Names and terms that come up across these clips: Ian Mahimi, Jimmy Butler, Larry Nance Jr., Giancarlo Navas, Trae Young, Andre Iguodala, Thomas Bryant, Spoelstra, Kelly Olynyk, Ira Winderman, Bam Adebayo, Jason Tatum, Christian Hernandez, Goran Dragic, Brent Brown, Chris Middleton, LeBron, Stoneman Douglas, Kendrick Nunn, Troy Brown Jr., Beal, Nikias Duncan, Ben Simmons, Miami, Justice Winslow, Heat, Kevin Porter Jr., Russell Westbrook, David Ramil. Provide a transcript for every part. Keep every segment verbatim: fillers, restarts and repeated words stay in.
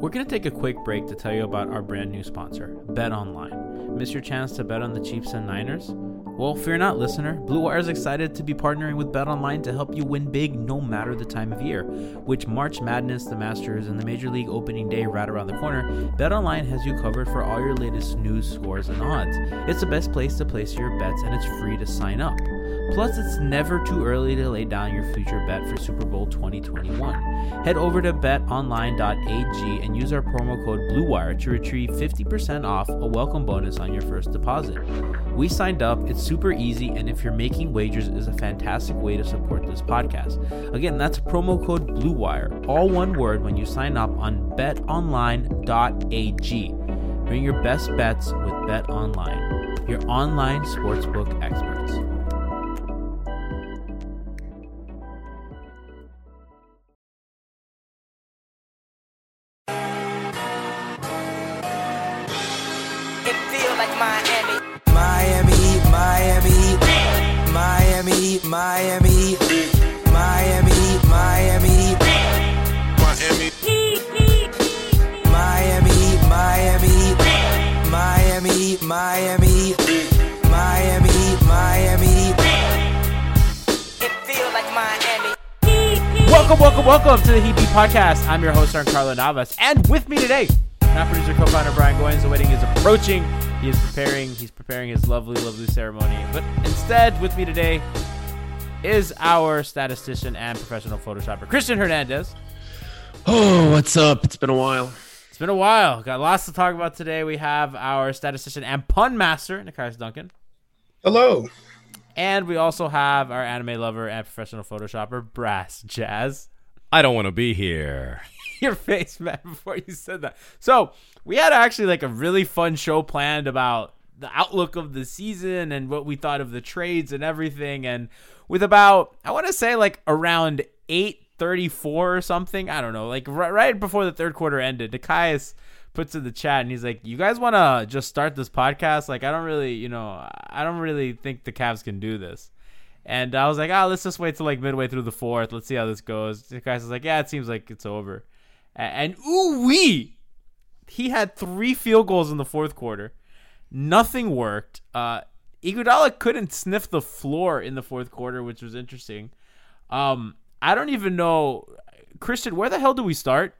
We're going to take a quick break to tell you about our brand new sponsor, BetOnline. Miss your chance to bet on the Chiefs and Niners? Well, fear not, listener. Blue Wire is excited to be partnering with BetOnline to help you win big no matter the time of year. With March Madness, the Masters, and the Major League Opening Day right around the corner, BetOnline has you covered for all your latest news, scores, and odds. It's the best place to place your bets, and it's free to sign up. Plus, it's never too early to lay down your future bet for Super Bowl twenty twenty-one. Head over to bet online dot a g and use our promo code BLUEWIRE to retrieve fifty percent off a welcome bonus on your first deposit. We signed up, it's super easy, and if you're making wagers, it's a fantastic way to support this podcast. Again, that's promo code BLUEWIRE, all one word, when you sign up on bet online dot a g. Bring your best bets with BetOnline, your online sportsbook experts. Miami, Miami, Miami, Miami, Miami, Miami, Miami, Miami, Miami, Miami. It feels like Miami. Welcome, welcome, welcome to the Heat Beat Podcast. I'm your host, Giancarlo Navas, and with me today, my producer, co-founder Brian Goins. The wedding is approaching. He is preparing. He's preparing his lovely, lovely ceremony. But instead, with me today is our statistician and professional photoshopper, Christian Hernandez. Oh, what's up? It's been a while. It's been a while. Got lots to talk about today. We have our statistician and pun master, Nikias Duncan. Hello. And we also have our anime lover and professional photoshopper, Brass Jazz. I don't want to be here. Your face, man, before you said that. So we had actually like a really fun show planned about the outlook of the season and what we thought of the trades and everything. And with about, I want to say like around eight thirty-four or something, I don't know, like right, right before the third quarter ended, Nikias puts in the chat and he's like, you guys want to just start this podcast? Like, I don't really, you know, I don't really think the Cavs can do this. And I was like, ah, oh, let's just wait till like midway through the fourth. Let's see how this goes. Nikias is like, yeah, it seems like it's over. And ooh-wee, he had three field goals in the fourth quarter. Nothing worked. Uh, Iguodala couldn't sniff the floor in the fourth quarter, which was interesting. Um, I don't even know. Christian, where the hell do we start?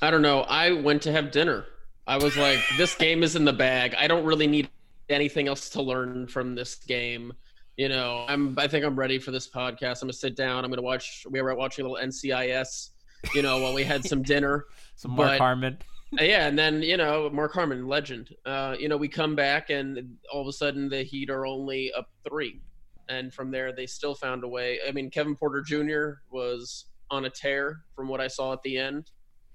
I don't know. I went to have dinner. I was like, this game is in the bag. I don't really need anything else to learn from this game. You know, I'm. I think I'm ready for this podcast. I'm going to sit down. I'm going to watch. We were watching a little N C I S. You know, while we had some dinner, some Mark but, Harmon. Yeah, and then you know, Mark Harmon, legend. Uh, you know, we come back, and all of a sudden, the Heat are only up three, and from there, they still found a way. I mean, Kevin Porter Junior was on a tear, from what I saw at the end.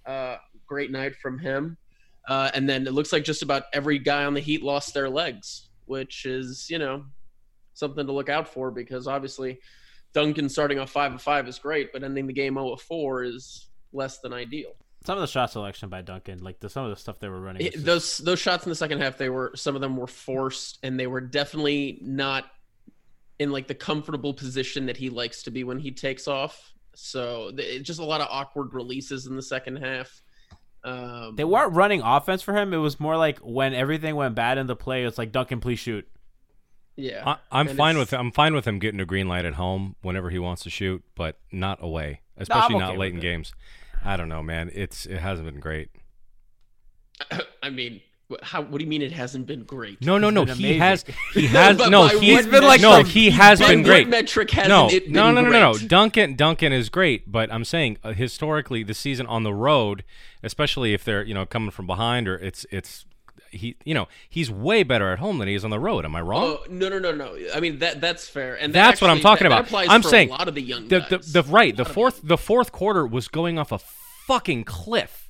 Uh, great night from him. Uh, and then it looks like just about every guy on the Heat lost their legs, which is, you know, something to look out for, because obviously Duncan starting off five and five is great, but ending the game oh and four is less than ideal. Some of the shot selection by Duncan, like the, some of the stuff they were running. It, just... Those those shots in the second half, they were some of them were forced, and they were definitely not in like the comfortable position that he likes to be when he takes off. So the, just a lot of awkward releases in the second half. Um, they weren't running offense for him. It was more like when everything went bad in the play, it's like, Duncan, please shoot. Yeah, I, I'm and fine it's... with I'm fine with him getting a green light at home whenever he wants to shoot, but not away, especially no, okay not late in it. games. I don't know, man. It's it hasn't been great. I mean, how? What do you mean it hasn't been great? No, no, no. He has. He has. no, no he's been like. No, he has been great. Metric hasn't no, it been no, no, no, no, no. Duncan, Duncan is great, but I'm saying uh, historically, the season on the road, especially if they're you know coming from behind, or it's it's he you know he's way better at home than he is on the road. Am I wrong? Oh, no, no, no, no. I mean that that's fair, and that's actually, what I'm talking that, about. That I'm for saying a lot of the young guys. The, the, the, right. The fourth. The fourth quarter was going off a fucking cliff,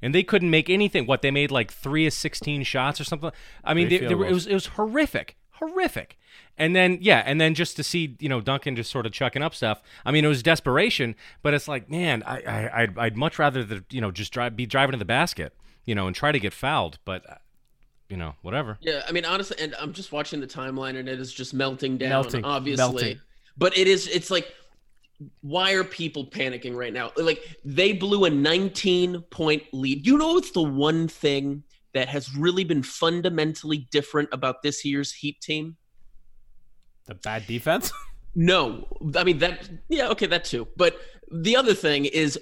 and they couldn't make anything. What, they made like three of sixteen shots or something. I mean, they, they were, it was it was horrific, horrific. And then yeah, and then just to see you know Duncan just sort of chucking up stuff. I mean, it was desperation, but it's like, man, I, I I'd, I'd much rather the, you know just drive be driving to the basket, you know, and try to get fouled, but you know whatever. Yeah, I mean honestly, and I'm just watching the timeline, and it is just melting down, melting, obviously. Melting. But it is, it's like, why are people panicking right now? Like, they blew a nineteen-point lead. You know it's the one thing that has really been fundamentally different about this year's Heat team? The bad defense? No. I mean, that – yeah, okay, that too. But the other thing is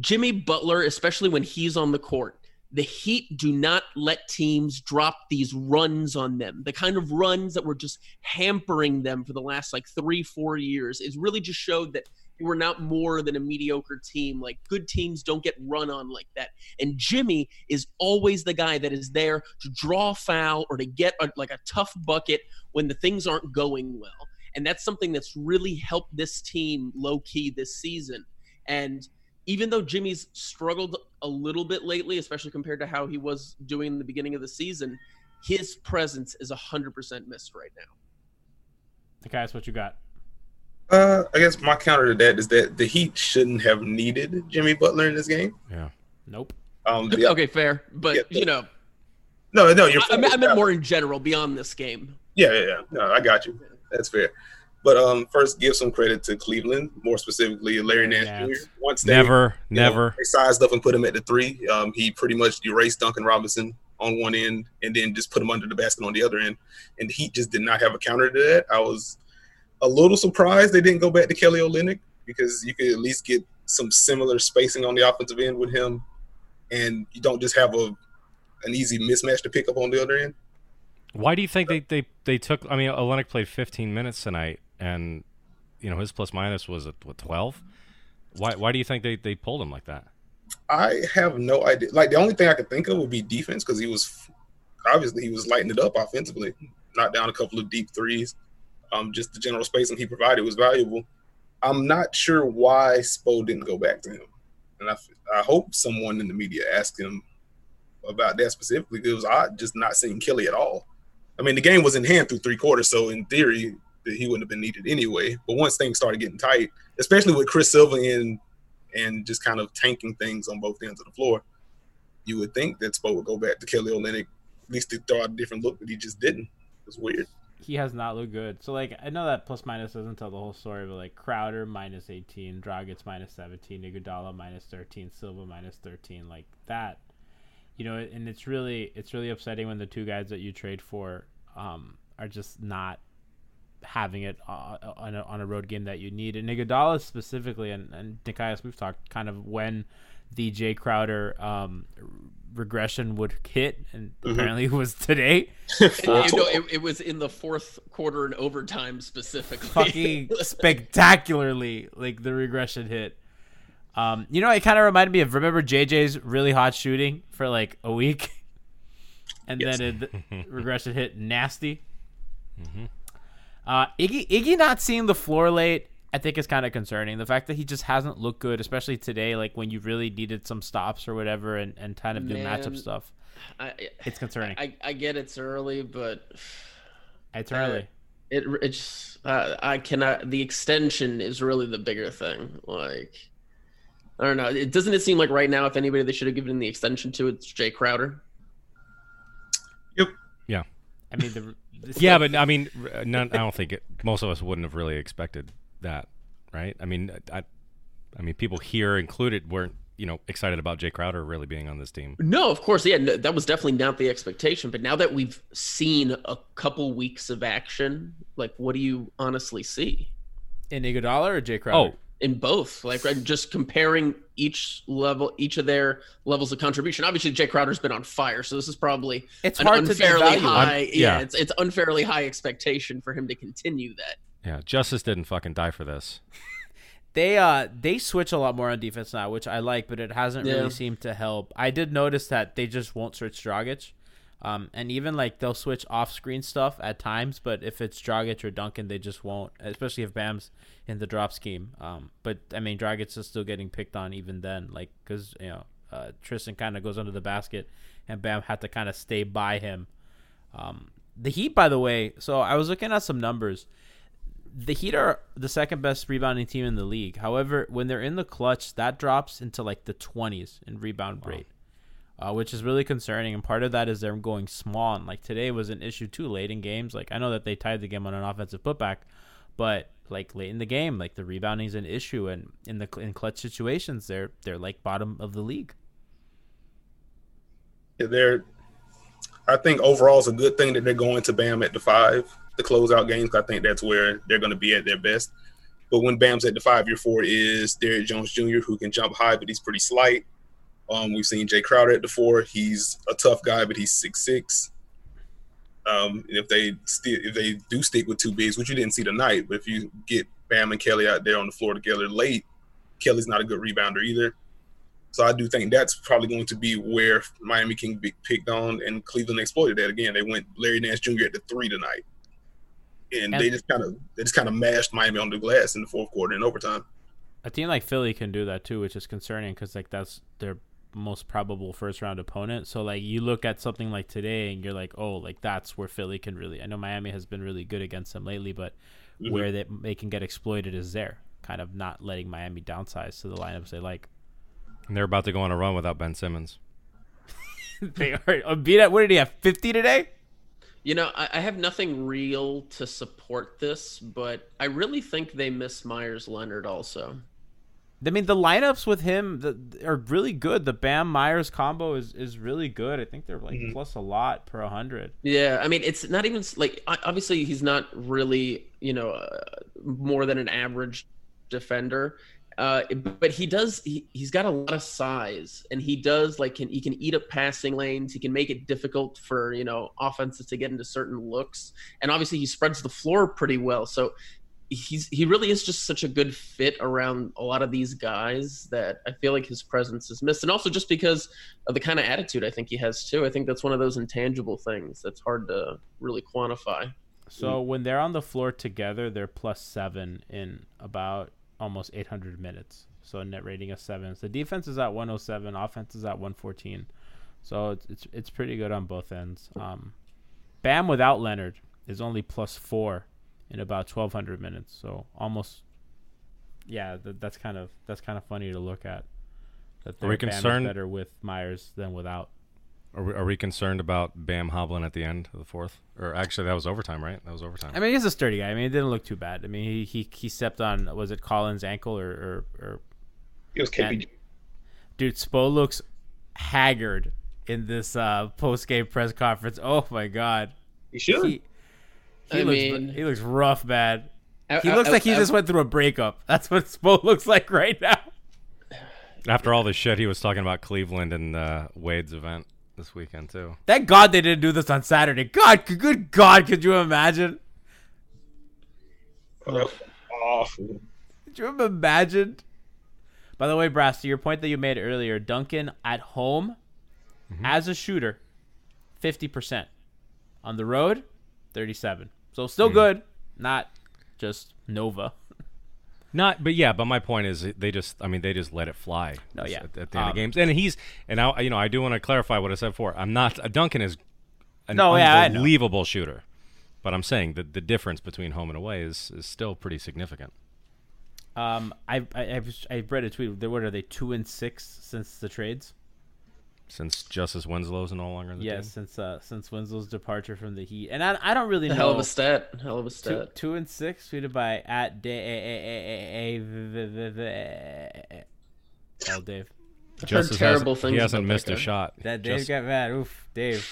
Jimmy Butler, especially when he's on the court, the Heat do not let teams drop these runs on them. The kind of runs that were just hampering them for the last like three, four years. It's really just showed that you were not more than a mediocre team. Like, good teams don't get run on like that. And Jimmy is always the guy that is there to draw foul or to get a, like a tough bucket when the things aren't going well. And that's something that's really helped this team low key this season. And even though Jimmy's struggled a little bit lately, especially compared to how he was doing in the beginning of the season, his presence is one hundred percent missed right now. Nikias, what you got? Uh, I guess my counter to that is that the Heat shouldn't have needed Jimmy Butler in this game. Yeah. Nope. Um, the, okay, fair. But, yeah, you know. No, no. You're I, I meant more in general, beyond this game. Yeah, yeah, yeah. No, I got you. That's fair. But um, first, give some credit to Cleveland, more specifically Larry Nance yes. Junior Once they never, never know, they sized up and put him at the three. Um, he pretty much erased Duncan Robinson on one end, and then just put him under the basket on the other end. And the Heat just did not have a counter to that. I was a little surprised they didn't go back to Kelly Olynyk, because you could at least get some similar spacing on the offensive end with him, and you don't just have a an easy mismatch to pick up on the other end. Why do you think they they, they took? I mean, Olynyk played fifteen minutes tonight. And, you know, his plus minus was at what, twelve? Why why do you think they, they pulled him like that? I have no idea. Like, the only thing I could think of would be defense, because he was – obviously he was lighting it up offensively, knocked down a couple of deep threes. Um, just the general spacing he provided was valuable. I'm not sure why Spo didn't go back to him. And I, I hope someone in the media asked him about that specifically. It was odd just not seeing Kelly at all. I mean, the game was in hand through three quarters, so in theory – he wouldn't have been needed anyway. But once things started getting tight, especially with Chris Silva in and just kind of tanking things on both ends of the floor, you would think that Spo would go back to Kelly Olynyk, at least to throw out a different look, but he just didn't. It was weird. He has not looked good. So, like, I know that plus-minus doesn't tell the whole story, but, like, Crowder minus eighteen, Dragic minus seventeen, Iguodala minus thirteen, Silva minus thirteen, like that. You know, and it's really it's really upsetting when the two guys that you trade for um, are just not having it uh, on, a, on a road game that you need. And Iguodala specifically, and, and Nikias, we've talked kind of when the Jae Crowder um, regression would hit, and mm-hmm. apparently it was today. And, uh, you know, it, it was in the fourth quarter and overtime specifically. Fucking spectacularly, like, the regression hit. Um, you know, it kind of reminded me of, remember J J's really hot shooting for like a week? And yes. then it regression hit nasty. Mm-hmm. Uh, Iggy Iggy not seeing the floor late I think is kind of concerning. The fact that he just hasn't looked good, especially today, like when you really needed some stops or whatever, and, and kind of do Man, matchup stuff. I, it's concerning. I, I get it's early, but it's early. I, it it's uh, I cannot. The extension is really the bigger thing. Like I don't know. It doesn't it seem like right now, if anybody they should have given the extension to, it's Jae Crowder. Yep. Yeah. I mean the. yeah, like, but I mean, none, I don't think it, most of us wouldn't have really expected that, right? I mean, I, I mean, people here included weren't, you know, excited about Jae Crowder really being on this team. No, of course, yeah, no, that was definitely not the expectation. But now that we've seen a couple weeks of action, like, what do you honestly see? In Iguodala or Jae Crowder? Oh, in both. Like, I'm just comparing each level, each of their levels of contribution. Obviously, Jae Crowder's been on fire, so this is probably it's an hard unfairly to high. Yeah, yeah, it's it's unfairly high expectation for him to continue that. Yeah, Justice didn't fucking die for this. They uh they switch a lot more on defense now, which I like, but it hasn't yeah. really seemed to help. I did notice that they just won't switch Dragic, um, and even like they'll switch off screen stuff at times, but if it's Dragic or Duncan, they just won't. Especially if Bam's in the drop scheme. Um, but I mean Dragic is still getting picked on even then, like because you know uh, Tristan kind of goes under the basket, and Bam had to kind of stay by him. Um, the Heat, by the way. So I was looking at some numbers. The Heat are the second best rebounding team in the league. However, when they're in the clutch, that drops into like the twenties in rebound wow. rate, uh, which is really concerning. And part of that is they're going small. And like today was an issue too late in games. Like I know that they tied the game on an offensive putback, but like late in the game, like the rebounding is an issue. And in the in clutch situations, they're they're like bottom of the league. Yeah, they're. I think overall it's a good thing that they're going to Bam at the five. The closeout games, I think that's where they're going to be at their best. But when Bam's at the five, your four is Derrick Jones Junior, who can jump high, but he's pretty slight. Um, we've seen Jae Crowder at the four. He's a tough guy, but he's six six. Um, if they st- if they do stick with two bigs, which you didn't see tonight, but if you get Bam and Kelly out there on the floor together late, Kelly's not a good rebounder either. So I do think that's probably going to be where Miami can be picked on, and Cleveland exploited that again. They went Larry Nance Junior at the three tonight. And, and they just kind of they just kind of mashed Miami on the glass in the fourth quarter and overtime. A team like Philly can do that too, which is concerning because like that's their most probable first round opponent. So like you look at something like today and you're like, oh, like that's where Philly can really. I know Miami has been really good against them lately, but mm-hmm. where they, they can get exploited is there, kind of not letting Miami downsize to the lineups they like. And they're about to go on a run without Ben Simmons. They are. What did he have? fifty today. You know, I have nothing real to support this, but I really think they miss Meyers Leonard also. I mean, the lineups with him are really good. The Bam-Meyers combo is, is really good. I think they're, like, mm-hmm. plus a lot per one hundred. Yeah, I mean, it's not even, like, obviously he's not really, you know, uh, more than an average defender. Uh, but he does, he, he's got a lot of size, and he does like, can, he can eat up passing lanes. He can make it difficult for, you know, offenses to get into certain looks. And obviously he spreads the floor pretty well. So he's, he really is just such a good fit around a lot of these guys that I feel like his presence is missed. And also just because of the kind of attitude I think he has too. I think that's one of those intangible things that's hard to really quantify. So when they're on the floor together, they're plus seven in about almost eight hundred minutes, so net rating of seven. So defense is at one oh seven, offense is at one fourteen, so it's it's, it's pretty good on both ends. um Bam without Leonard is only plus four in about twelve hundred minutes, so almost yeah th- that's kind of that's kind of funny to look at that. Are we Bam concerned better with Meyers than without? Are we, are we concerned about Bam hobbling at the end of the fourth? Or actually, that was overtime, right? That was overtime. I mean, he's a sturdy guy. I mean, it didn't look too bad. I mean, he he, he stepped on, was it Collins' ankle or... or, or it was K P G. Dude, Spo looks haggard in this uh, post-game press conference. Oh, my God. He should. He, he, looks, mean, he looks rough, man. I, he looks I, like I, he I, just I, went through a breakup. That's what Spo looks like right now. After all the shit he was talking about Cleveland and uh, Wade's event. This weekend too. Thank God they didn't do this on Saturday. God, good God, could you imagine? Oh, awful. Could you imagine? By the way, Brass, to your point that you made earlier, Duncan at home mm-hmm. as a shooter, fifty percent. On the road, thirty-seven. So still mm-hmm. good, not just Nova. Not, but yeah, but my point is they just, I mean, they just let it fly no, yeah. at, at the end um, of games. And he's, and I, you know, I do want to clarify what I said before. I'm not, Duncan is an no, unbelievable yeah, shooter, but I'm saying that the difference between home and away is, is still pretty significant. Um, I, I, I've, I've read a tweet. What are they, two and six since the trades? Since Justice Winslow's no longer in the yeah, team? Yeah, since uh, since Winslow's departure from the Heat. And I I don't really know. Hell of a stat. Hell of a stat. Two, two and six tweeted by at Dave. Terrible things. He hasn't missed a shot. That Dave got mad. Oof, Dave.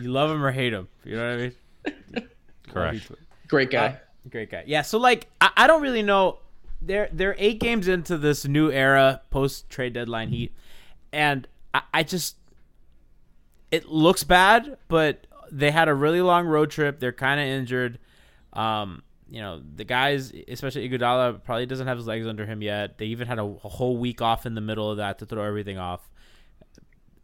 You love him or hate him. You know what I mean? Correct. Great guy. Great guy. Yeah, so like I, I don't really know. They're, they're eight games into this new era post-trade deadline Heat. And I just, it looks bad, but they had a really long road trip. They're kind of injured. Um, you know, the guys, especially Iguodala, probably doesn't have his legs under him yet. They even had a, a whole week off in the middle of that to throw everything off.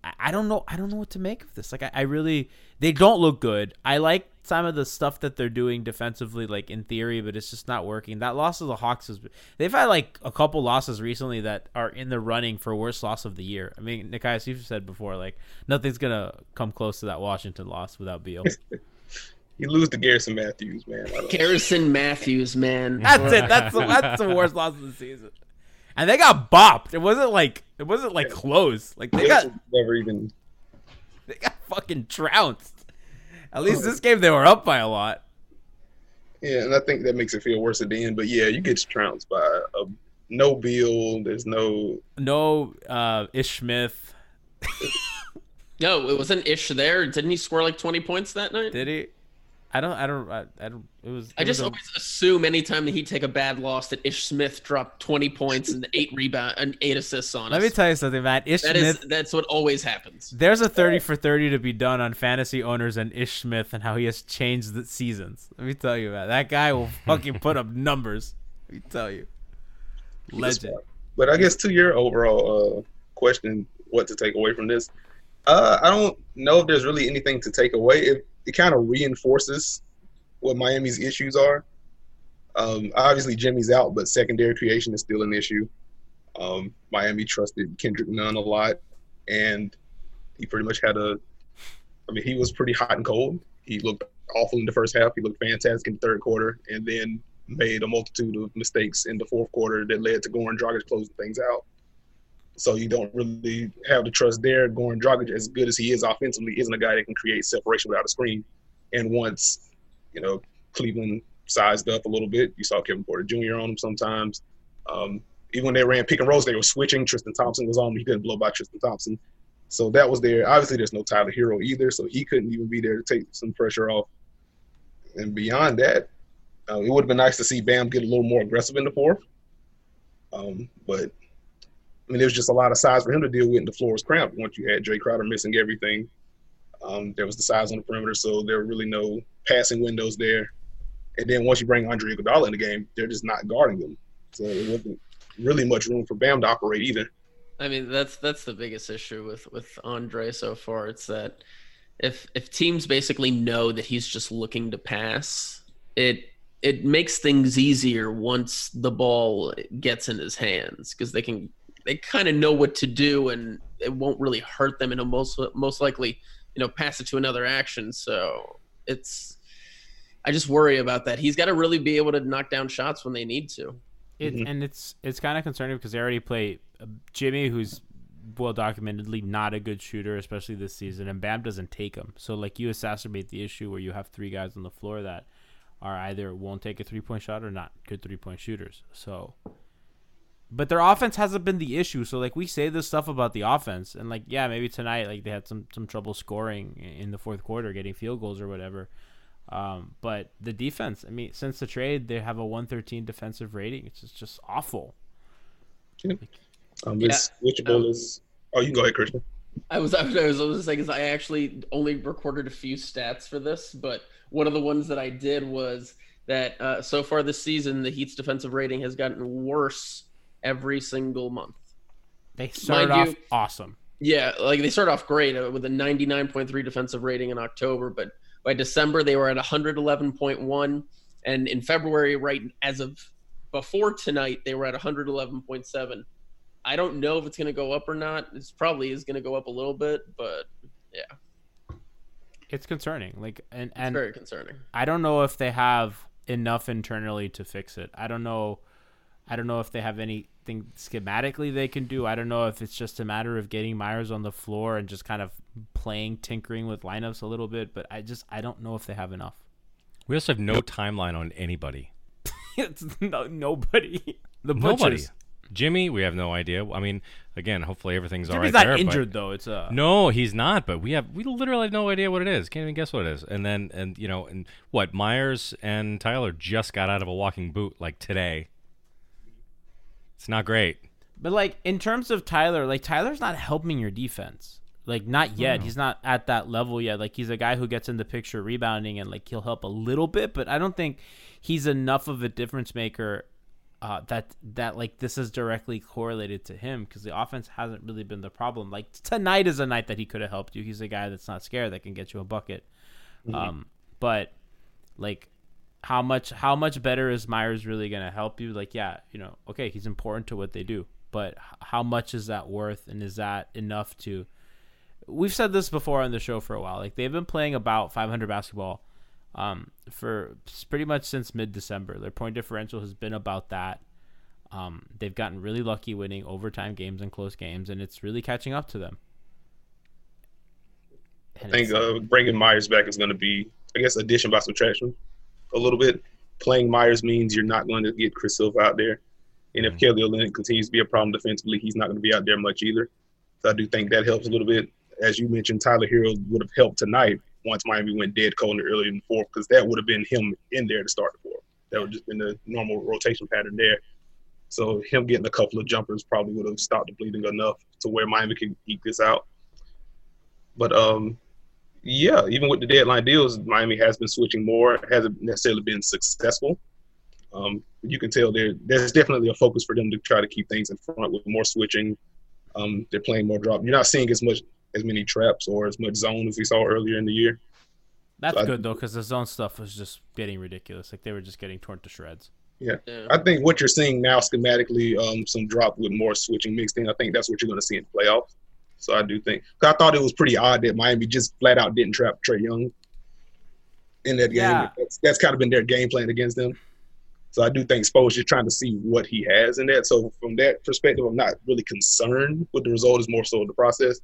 I, I don't know. I don't know what to make of this. Like, I, I really, they don't look good. I like some of the stuff that they're doing defensively, like in theory, but it's just not working. That loss of the Hawks is, they've had like a couple losses recently that are in the running for worst loss of the year. I mean, Nikias, you've said before, like nothing's gonna come close to that Washington loss without Beal. You lose to Garrison Matthews, man. Garrison Matthews, man. That's it. That's the, that's the worst loss of the season. And they got bopped. It wasn't like it wasn't like yeah. close. Like they this got never even. They got fucking trounced. At least this game, they were up by a lot. Yeah, and I think that makes it feel worse at the end. But, yeah, you get trounced by a, a, no Beal. There's no – No uh, Ish Smith. No, it wasn't Ish there. Didn't he score like twenty points that night? Did he? I don't – I don't – I don't – it was – I just a... always assume anytime that he'd take a bad loss that Ish Smith dropped twenty pots and eight rebound and eight assists on us. Let me tell you something, Matt. Ish that Smith – that's what always happens. There's a thirty for thirty to be done on fantasy owners and Ish Smith and how he has changed the seasons. Let me tell you, Matt. That guy will fucking put up numbers. Let me tell you. Legend. But I guess to your overall uh, question, what to take away from this, uh, I don't know if there's really anything to take away. If it kind of reinforces what Miami's issues are. Um, obviously, Jimmy's out, but secondary creation is still an issue. Um, Miami trusted Kendrick Nunn a lot, and he pretty much had a – I mean, he was pretty hot and cold. He looked awful in the first half. He looked fantastic in the third quarter, and then made a multitude of mistakes in the fourth quarter that led to Goran Dragic closing things out. So you don't really have the trust there. Goran Dragic, as good as he is offensively, isn't a guy that can create separation without a screen. And once, you know, Cleveland sized up a little bit, you saw Kevin Porter Junior on him sometimes. Um, even when they ran pick and rolls, they were switching. Tristan Thompson was on him. He couldn't blow by Tristan Thompson. So that was there. Obviously, there's no Tyler Hero either, so he couldn't even be there to take some pressure off. And beyond that, uh, it would have been nice to see Bam get a little more aggressive in the fourth. Um, but... I mean, there was just a lot of size for him to deal with, and the floor was cramped once you had Jae Crowder missing everything. Um, there was the size on the perimeter, so there were really no passing windows there. And then once you bring Andre Iguodala in the game, they're just not guarding them. So there wasn't really much room for Bam to operate either. I mean, that's that's the biggest issue with, with Andre so far. It's that if if teams basically know that he's just looking to pass, it – it makes things easier once the ball gets in his hands because they can – they kind of know what to do, and it won't really hurt them, and it'll most most likely, you know, pass it to another action. So it's, I just worry about that. He's got to really be able to knock down shots when they need to. It, mm-hmm. And it's it's kind of concerning because they already play Jimmy, who's well documentedly not a good shooter, especially this season, and Bam doesn't take him. So like you exacerbate the issue where you have three guys on the floor that are either won't take a three point shot or not good three point shooters. So. But their offense hasn't been the issue. So, like, we say this stuff about the offense. And, like, yeah, maybe tonight, like, they had some, some trouble scoring in the fourth quarter, getting field goals or whatever. Um, but the defense, I mean, since the trade, they have a one thirteen defensive rating. It's just, just awful. Yeah. Um, yeah. Switchable is – oh, you go ahead, Christian. I was I was, I was saying I actually only recorded a few stats for this, but one of the ones that I did was that uh, so far this season, the Heat's defensive rating has gotten worse – every single month. They started off you, awesome. Yeah, like they started off great with a ninety-nine point three defensive rating in October, but by December they were at one eleven point one, and in February, right as of before tonight, they were at one eleven point seven. I don't know if it's going to go up or not. It's probably is going to go up a little bit, but yeah. It's concerning. Like, and, and it's very concerning. I don't know if they have enough internally to fix it. I don't know. I don't know if they have anything schematically they can do. I don't know if it's just a matter of getting Meyers on the floor and just kind of playing, tinkering with lineups a little bit. But I just, I don't know if they have enough. We also have no nope. timeline on anybody. It's no, nobody. The butchers. Nobody. Jimmy, we have no idea. I mean, again, hopefully everything's Jimmy's all right there. Jimmy's not injured, though. It's uh... No, he's not, but we have we literally have no idea what it is. Can't even guess what it is. And then, and you know, and what, Meyers and Tyler just got out of a walking boot, like, today. It's not great. But, like, in terms of Tyler, like, Tyler's not helping your defense. Like, not yet. Mm. He's not at that level yet. Like, he's a guy who gets in the picture rebounding, and, like, he'll help a little bit, but I don't think he's enough of a difference maker Uh, that that like this is directly correlated to him, because the offense hasn't really been the problem. Like, tonight is a night that he could have helped you. He's a guy that's not scared, that can get you a bucket. Mm-hmm. Um, but like, how much how much better is Meyers really going to help you? Like, yeah, you know, okay, he's important to what they do, but how much is that worth, and is that enough to? We've said this before on the show for a while. Like, they've been playing about five hundred basketball. Um, for pretty much since mid-December, their point differential has been about that. Um, they've gotten really lucky winning overtime games and close games, and it's really catching up to them. And I think uh, bringing Meyers back is going to be, I guess, addition by subtraction a little bit. Playing Meyers means you're not going to get Chris Silva out there. And if mm-hmm. Kelly Olynyk continues to be a problem defensively, he's not going to be out there much either. So I do think that helps a little bit. As you mentioned, Tyler Hero would have helped tonight once Miami went dead cold early in the fourth, because that would have been him in there to start the fourth. That would have just been the normal rotation pattern there. So him getting a couple of jumpers probably would have stopped the bleeding enough to where Miami could eke this out. But, um, yeah, even with the deadline deals, Miami has been switching more. It hasn't necessarily been successful. Um, you can tell there there's definitely a focus for them to try to keep things in front with more switching. Um, they're playing more drop. You're not seeing as much as many traps or as much zone as we saw earlier in the year. That's so good, I, though, because the zone stuff was just getting ridiculous. Like, they were just getting torn to shreds. Yeah. yeah. I think what you're seeing now schematically, um, some drop with more switching mixed in, I think that's what you're going to see in playoffs. So I do think – I thought it was pretty odd that Miami just flat out didn't trap Trae Young in that game. Yeah. That's, that's kind of been their game plan against them. So I do think Spoelstra is trying to see what he has in that. So from that perspective, I'm not really concerned with the result. It's more so the process.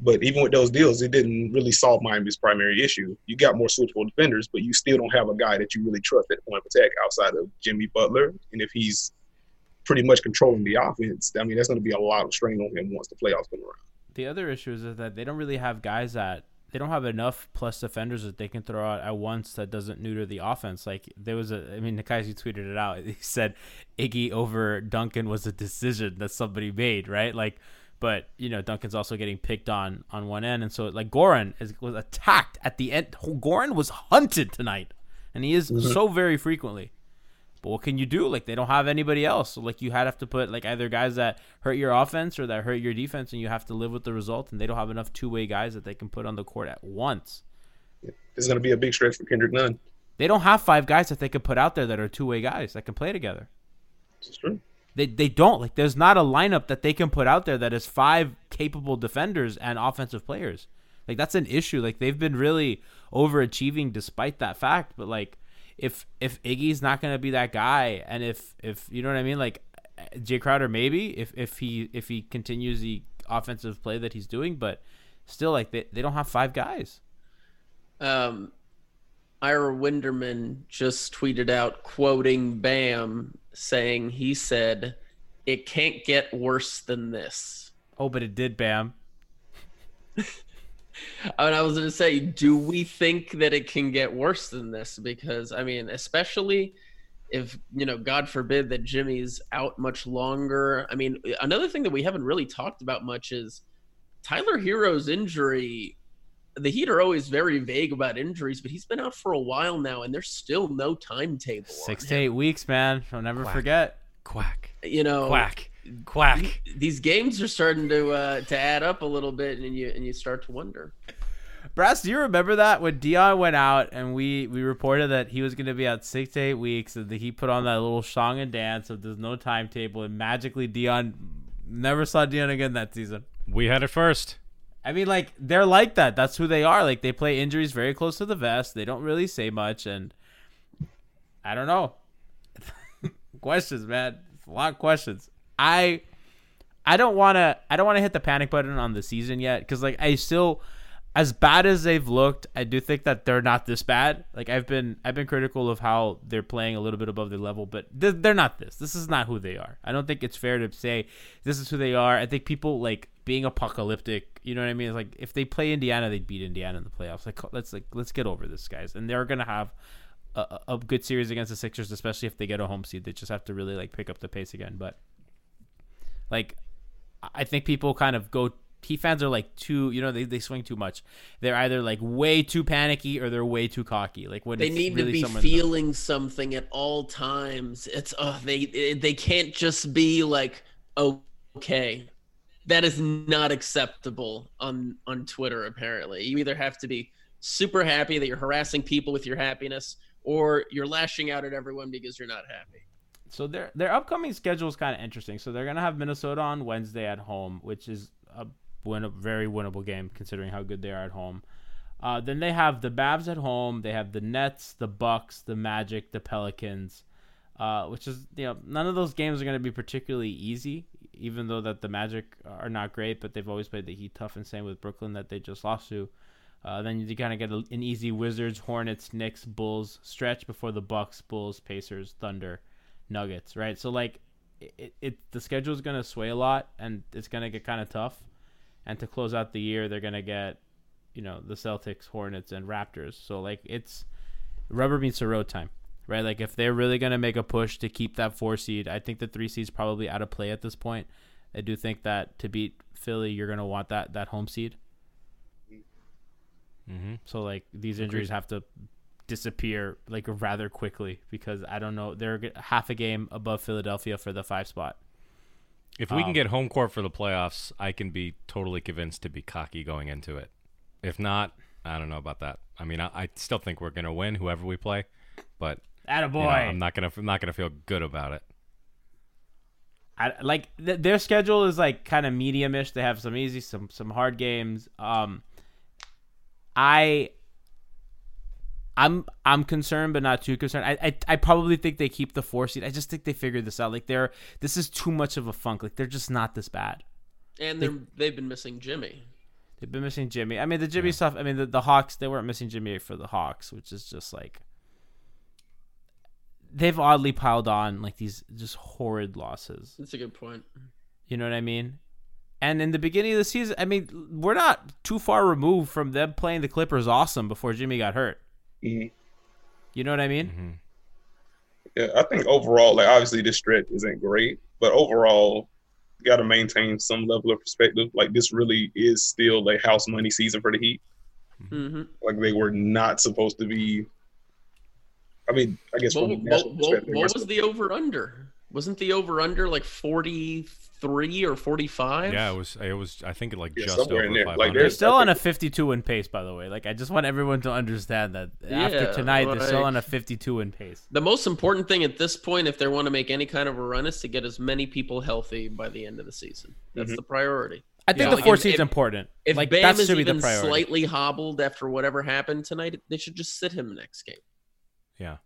But even with those deals, it didn't really solve Miami's primary issue. You got more switchable defenders, but you still don't have a guy that you really trust at point of attack outside of Jimmy Butler. And if he's pretty much controlling the offense, I mean, that's going to be a lot of strain on him once the playoffs come around. The other issue is that they don't really have guys that they don't have enough plus defenders that they can throw out at once that doesn't neuter the offense. Like, there was a, I mean, Nikias tweeted it out. He said Iggy over Duncan was a decision that somebody made, right? Like, but, you know, Duncan's also getting picked on on one end. And so, like, Goran is, was attacked at the end. Goran was hunted tonight. And he is mm-hmm. so very frequently. But what can you do? Like, they don't have anybody else. So, like, you have to put, like, either guys that hurt your offense or that hurt your defense, and you have to live with the result. And they don't have enough two-way guys that they can put on the court at once. Yeah. It's going to be a big stretch for Kendrick Nunn. They don't have five guys that they could put out there that are two-way guys that can play together. That's true. They they don't. Like, there's not a lineup that they can put out there that is five capable defenders and offensive players. Like, that's an issue. Like, they've been really overachieving despite that fact. But, like, if if Iggy's not going to be that guy, and if, if you know what I mean, like, Jae Crowder maybe, if, if he if he continues the offensive play that he's doing, but still, like, they, they don't have five guys. Um, Ira Winderman just tweeted out, quoting Bam, saying he said it can't get worse than this. Oh, but it did, Bam. I mean, I was gonna say, do we think that it can get worse than this? Because, I mean, especially if, you know, God forbid that Jimmy's out much longer. I mean, another thing that we haven't really talked about much is Tyler Hero's injury. The Heat are always very vague about injuries, but he's been out for a while now, and there's still no timetable. Six to eight weeks, man. I'll never Quack. forget. Quack. You know. Quack. Quack. These games are starting to uh, to add up a little bit, and you and you start to wonder. Brass, do you remember that when Dion went out and we, we reported that he was going to be out six to eight weeks, and he put on that little song and dance of there's no timetable, and magically Dion never saw Dion again that season. We had it first. I mean, like, they're like that. That's who they are. Like, they play injuries very close to the vest. They don't really say much, and I don't know. Questions, man. It's a lot of questions. I I don't want to I don't want to hit the panic button on the season yet, cuz like I still, as bad as they've looked, I do think that they're not this bad. Like I've been I've been critical of how they're playing a little bit above their level, but th- they're not this. This is not who they are. I don't think it's fair to say this is who they are. I think people like being apocalyptic, you know what I mean? It's like if they play Indiana, they beat Indiana in the playoffs. Like let's like let's get over this, guys. And they're going to have a, a good series against the Sixers, especially if they get a home seed. They just have to really like pick up the pace again. But like, I think people kind of go, Heat fans are like too, you know, they, they swing too much. They're either like way too panicky or they're way too cocky. Like when they need really to be feeling the- something at all times. It's oh, they they can't just be like, oh, okay, that is not acceptable on on Twitter. Apparently, you either have to be super happy that you're harassing people with your happiness, or you're lashing out at everyone because you're not happy. So their their upcoming schedule is kind of interesting. So they're going to have Minnesota on Wednesday at home, which is a, win- a very winnable game considering how good they are at home. Uh, then they have the Mavs at home. They have the Nets, the Bucks, the Magic, the Pelicans, uh, which is, you know, none of those games are going to be particularly easy, even though that the Magic are not great, but they've always played the Heat tough, and same with Brooklyn that they just lost to. Uh, then you kind of get a, an easy Wizards, Hornets, Knicks, Bulls stretch before the Bucks, Bulls, Pacers, Thunder, Nuggets, right? So like, it, it the schedule is going to sway a lot, and it's going to get kind of tough. And to close out the year, they're going to get, you know, the Celtics, Hornets, and Raptors. So like, it's rubber meets the road time, right? Like if they're really going to make a push to keep that four seed, I think the three seed's probably out of play at this point. I do think that to beat Philly, you're going to want that that home seed. Mm-hmm. So like these injuries have to disappear like rather quickly, because I don't know, they're half a game above Philadelphia for the five spot. If we um, can get home court for the playoffs, I can be totally convinced to be cocky going into it. If not, I don't know about that. I mean, I, I still think we're gonna win whoever we play, but attaboy, you know, I'm not gonna I'm not gonna feel good about it. I, like th- their schedule is like kind of medium-ish. They have some easy, some some hard games. Um. I, I'm I'm concerned, but not too concerned. I, I I probably think they keep the four seed. I just think they figured this out. Like they're this is too much of a funk. Like they're just not this bad. And they they've been missing Jimmy. They've been missing Jimmy. I mean the Jimmy yeah. stuff. I mean the, the Hawks. They weren't missing Jimmy for the Hawks, which is just like they've oddly piled on like these just horrid losses. That's a good point. You know what I mean? And in the beginning of the season, I mean, we're not too far removed from them playing the Clippers awesome before Jimmy got hurt. Mm-hmm. You know what I mean? Mm-hmm. Yeah, I think overall, like obviously this stretch isn't great, but overall, you got to maintain some level of perspective. Like this really is still like house money season for the Heat. Mm-hmm. Like they were not supposed to be. I mean, I guess what, from what, what, what was the over under? Wasn't the over under like forty-three or forty-five? Yeah, it was. It was. I think like yeah, just over in there. five hundred. Like they're still on a fifty-two win pace, by the way. Like I just want everyone to understand that yeah, after tonight, like, they're still on a fifty-two win pace. The most important thing at this point, if they want to make any kind of a run, is to get as many people healthy by the end of the season. That's mm-hmm. the priority. I think yeah, the four seed's important. If like, Bam that is even slightly hobbled after whatever happened tonight, they should just sit him next game. Yeah.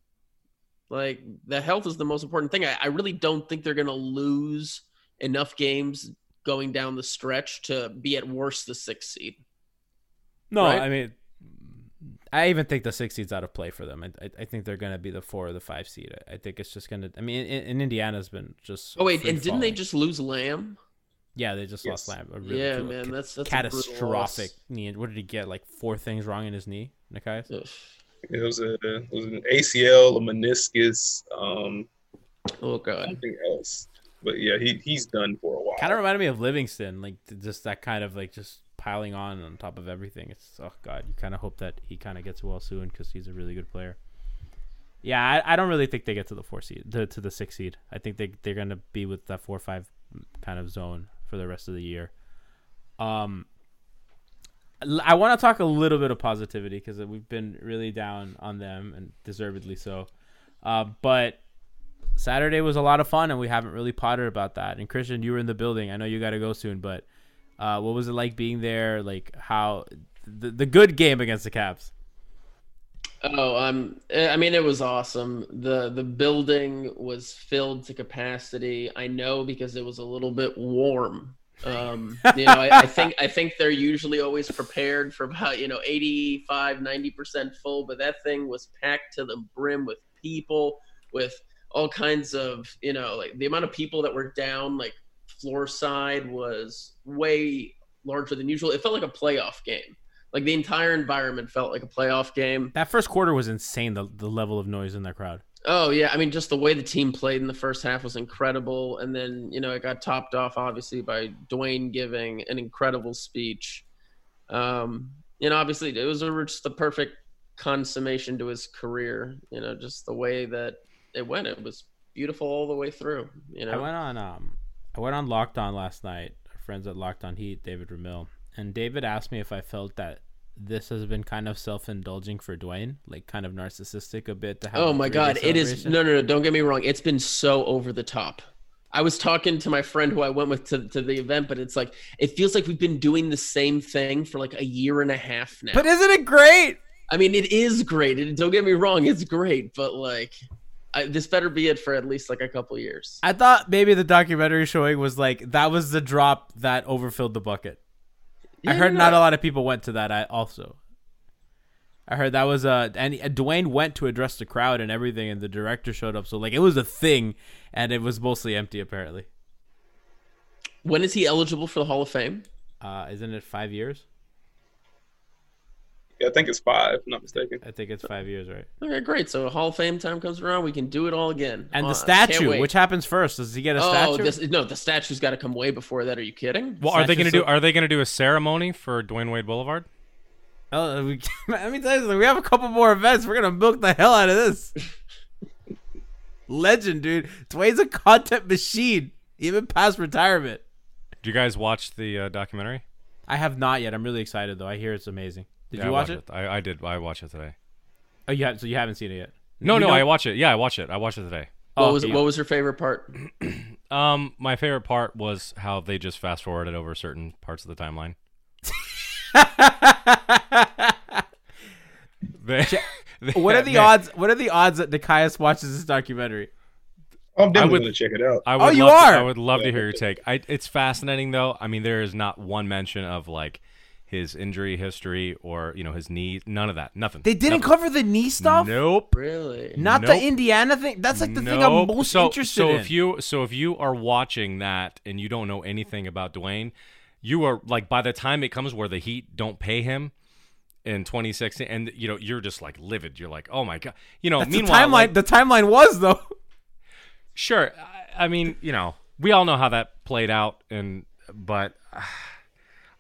Like, the health is the most important thing. I, I really don't think they're going to lose enough games going down the stretch to be at worst the sixth seed. No, right? I mean, I even think the sixth seed's out of play for them. I, I think they're going to be the four or the five seed. I, I think it's just going to – I mean, in, in Indiana's been just – Oh, wait, and didn't falling. They just lose Lamb? Yeah, they just yes. lost Lamb. A really, yeah, man, a, that's, that's catastrophic knee. What did he get, like four things wrong in his knee, Nikias? Ugh. It was a it was an A C L, a meniscus, um, oh god, something else. But yeah, he he's done for a while. Kind of reminded me of Livingston, like just that kind of like just piling on on top of everything. It's oh god, you kind of hope that he kind of gets well soon because he's a really good player. Yeah, I, I don't really think they get to the four seed, to, to the six seed. I think they they're gonna be with that four or five kind of zone for the rest of the year. Um, I want to talk a little bit of positivity because we've been really down on them, and deservedly so. Uh, but Saturday was a lot of fun, and we haven't really pottered about that. And Christian, you were in the building. I know you got to go soon, but uh, what was it like being there? Like how the, the good game against the Cavs? Oh, um, I mean, it was awesome. The the building was filled to capacity. I know because it was a little bit warm. Um, you know, I, I think I think they're usually always prepared for about, you know, eighty-five, ninety percent full, but that thing was packed to the brim with people, with all kinds of, you know, like the amount of people that were down, like floor side was way larger than usual. It felt like a playoff game. Like the entire environment felt like a playoff game. That first quarter was insane, the the level of noise in that crowd. Oh, yeah. I mean, just the way the team played in the first half was incredible. And then, you know, it got topped off, obviously, by Dwayne giving an incredible speech. Um, you know, obviously, it was just the perfect consummation to his career. You know, just the way that it went. It was beautiful all the way through. You know, I went on um, I went on Locked On last night. Our friends at Locked On Heat, David Ramil. And David asked me if I felt that this has been kind of self-indulging for Dwayne, like kind of narcissistic a bit. To have oh, my God. It is. No, no, no. Don't get me wrong. It's been so over the top. I was talking to my friend who I went with to, to the event, but it's like it feels like we've been doing the same thing for like a year and a half now. But isn't it great? I mean, it is great. It, don't get me wrong. It's great. But like I, this better be it for at least like a couple years. I thought maybe the documentary showing was like that was the drop that overfilled the bucket. Yeah, I heard not a lot of people went to that. I also, I heard that was a and Dwayne went to address the crowd and everything, and the director showed up. So like it was a thing, and it was mostly empty apparently. When is he eligible for the Hall of Fame? Uh, isn't it five years? Yeah, I think it's five. If I'm not mistaken. I think it's five years, right? Okay, great. So Hall of Fame time comes around, we can do it all again. And uh, the statue, which happens first, does he get a oh, statue? This, no, the statue's got to come way before that. Are you kidding? Well, the are they going to so- do? Are they going to do a ceremony for Dwayne Wade Boulevard? Oh, we, I mean, we have a couple more events. We're going to milk the hell out of this. Legend, dude. Dwayne's a content machine, even past retirement. Did you guys watch the uh, documentary? I have not yet. I'm really excited though. I hear it's amazing. Did yeah, you watch it? it? I, I did. I watched it today. Oh, yeah. So you haven't seen it yet? No, you no. Don't... I watched it. Yeah, I watched it. I watched it today. What oh, was yeah. What was your favorite part? um, my favorite part was how they just fast forwarded over certain parts of the timeline. they, they, what are the they, odds? What are the odds that Nikias watches this documentary? I'm definitely going to check it out. I would oh, you love are. To, I would love yeah, to hear your take. I, it's fascinating, though. I mean, there is not one mention of like. His injury history or, you know, his knee, none of that, nothing. They didn't nothing. cover the knee stuff? Nope. Really? Not nope. the Indiana thing? That's like the nope. thing I'm most so, interested so in. So if you so if you are watching that and you don't know anything about Dwayne, you are like by the time it comes where the Heat don't pay him in twenty sixteen and you know, you're just like livid. You're like, "Oh my God." You know, That's meanwhile the timeline, like, the timeline was though. Sure. I, I mean, you know, we all know how that played out and but uh,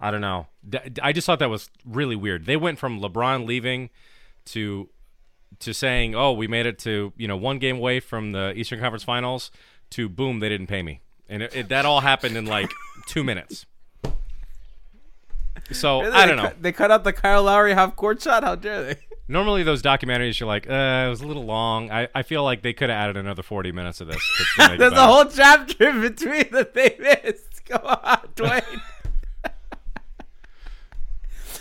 I don't know. I just thought that was really weird. They went from LeBron leaving to to saying, "Oh, we made it to you know one game away from the Eastern Conference Finals," to boom, they didn't pay me, and it, it, that all happened in like two minutes. So I don't know. Cu- they cut out the Kyle Lowry half court shot. How dare they? Normally those documentaries, you're like, uh, it was a little long. I, I feel like they could have added another forty minutes of this. There's a whole chapter in between that they missed. Come on, Dwayne.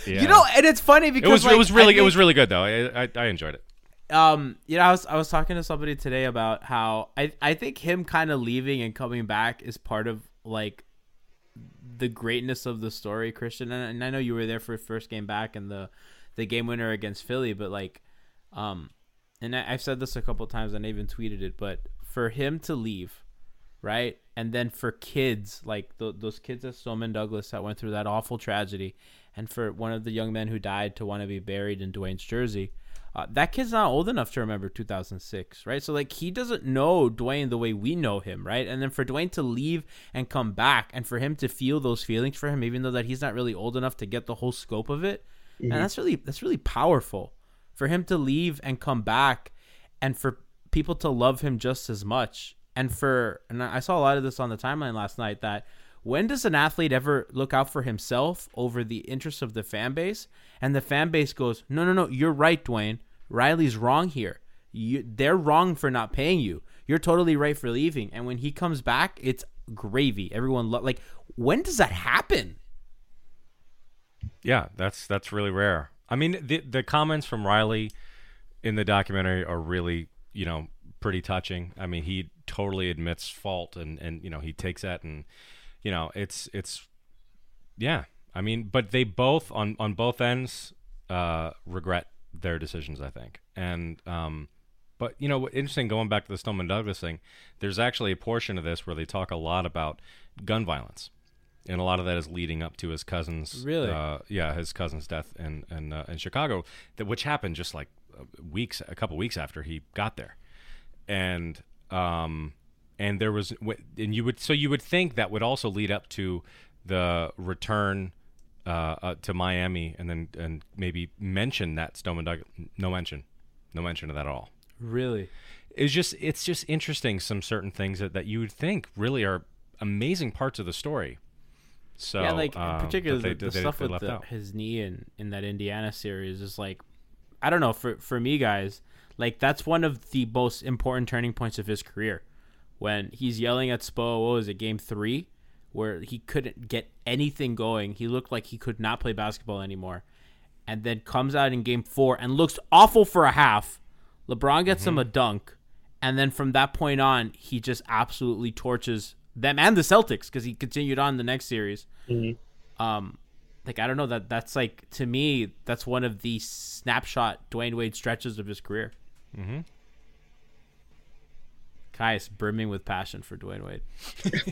Yeah. You know, and it's funny because it was, like, it was really think, it was really good though. I, I I enjoyed it. Um, you know, I was I was talking to somebody today about how I I think him kind of leaving and coming back is part of like the greatness of the story, Christian. And, and I know you were there for first game back and the the game winner against Philly, but like, um, and I, I've said this a couple times and I even tweeted it, but for him to leave, right, and then for kids like th- those kids at Stoneman Douglas that went through that awful tragedy. And for one of the young men who died to want to be buried in Dwayne's jersey, uh, that kid's not old enough to remember two thousand six, right? So, like, he doesn't know Dwayne the way we know him, right? And then for Dwayne to leave and come back and for him to feel those feelings for him, even though that he's not really old enough to get the whole scope of it, mm-hmm. and that's really that's really powerful. For him to leave and come back and for people to love him just as much. And for, and I saw a lot of this on the timeline last night that, when does an athlete ever look out for himself over the interests of the fan base? And the fan base goes, no, no, no, you're right, Dwayne. Riley's wrong here. You, they're wrong for not paying you. You're totally right for leaving. And when he comes back, it's gravy. Everyone, lo- like, when does that happen? Yeah, that's that's really rare. I mean, the the comments from Riley in the documentary are really, you know, pretty touching. I mean, he totally admits fault, and, and you know, he takes that, and, you know, it's it's yeah. I mean, but they both on, on both ends uh, regret their decisions, I think. And um, but, you know, interesting, going back to the Stoneman Douglas thing, there's actually a portion of this where they talk a lot about gun violence. And a lot of that is leading up to his cousin's, really, uh, yeah, his cousin's death in in, uh, in Chicago, that which happened just like weeks, a couple weeks after he got there, and um, and there was, and you would, so you would think that would also lead up to the return uh, uh, to Miami, and then and maybe mention that Stoneman Douglas, no mention, no mention of that at all. Really, it's just it's just interesting. Some certain things that, that you would think really are amazing parts of the story. So, yeah, like um, particularly they, the, the they, stuff they with the, his knee in, in that Indiana series is like, I don't know, for for me guys, like that's one of the most important turning points of his career, when he's yelling at Spo, what was it, game three, where he couldn't get anything going. He looked like he could not play basketball anymore, and then comes out in game four and looks awful for a half. LeBron gets mm-hmm. him a dunk, and then from that point on, he just absolutely torches them and the Celtics, because he continued on the next series. Mm-hmm. Um, like, I don't know, that that's like, to me, that's one of the snapshot Dwayne Wade stretches of his career. Mm-hmm. Kai is brimming with passion for Dwayne Wade. if,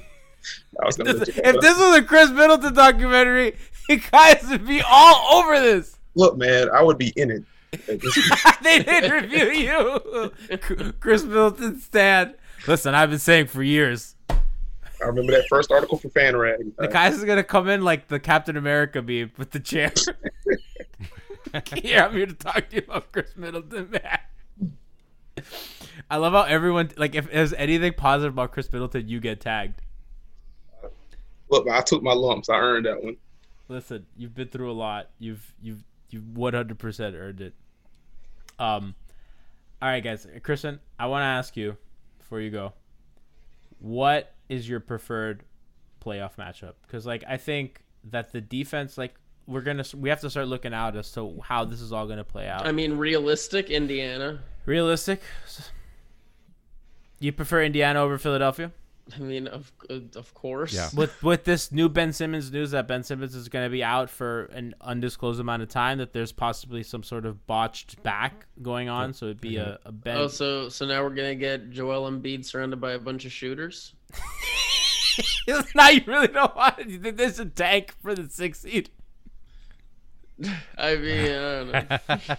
this, if this was a Chris Middleton documentary, Kai would be all over this. Look, man, I would be in it. They didn't review you. Chris Middleton stand. Listen, I've been saying for years. I remember that first article for FanRag. The guys is gonna come in like the Captain America meme with the chair. Yeah, I'm here to talk to you about Chris Middleton, man. I love how everyone, like, if there's anything positive about Chris Middleton, you get tagged. Look, I took my lumps. I earned that one. Listen, you've been through a lot. You've you've you've one hundred percent earned it. Um, all right, guys. Kristen, I want to ask you before you go, what is your preferred playoff matchup? Because, like, I think that the defense, like, we're gonna we have to start looking out as to how this is all gonna play out. I mean, realistic Indiana. Realistic. You prefer Indiana over Philadelphia? I mean, of of course. Yeah. With with this new Ben Simmons news that Ben Simmons is gonna be out for an undisclosed amount of time, that there's possibly some sort of botched back going on, so it'd be mm-hmm. a, a Ben. Oh, so so now we're gonna get Joel Embiid surrounded by a bunch of shooters. Now you really don't want it. You think there's a tank for the sixth seed? I mean, I don't